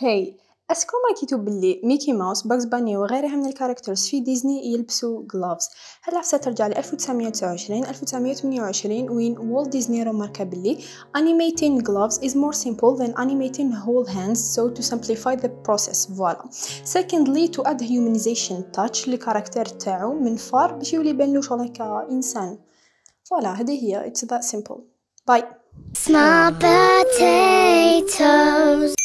هاي اسكو راكيتو بلي ميكي ماوس باكس باني وغيرها من الكاركترز في ديزني يلبسوا غلافز. هاد العفسه ترجع ل 1929 1928 وين والت ديزني رماركا بلي animating gloves is more simple than animating whole hands, so to simplify the process. فوالا. Secondly, to add humanization touch للكاركتر تاعو من فار باش يولي يبان له شغل كانسان. فوالا هذه هي. It's that simple. Bye. Small potatoes.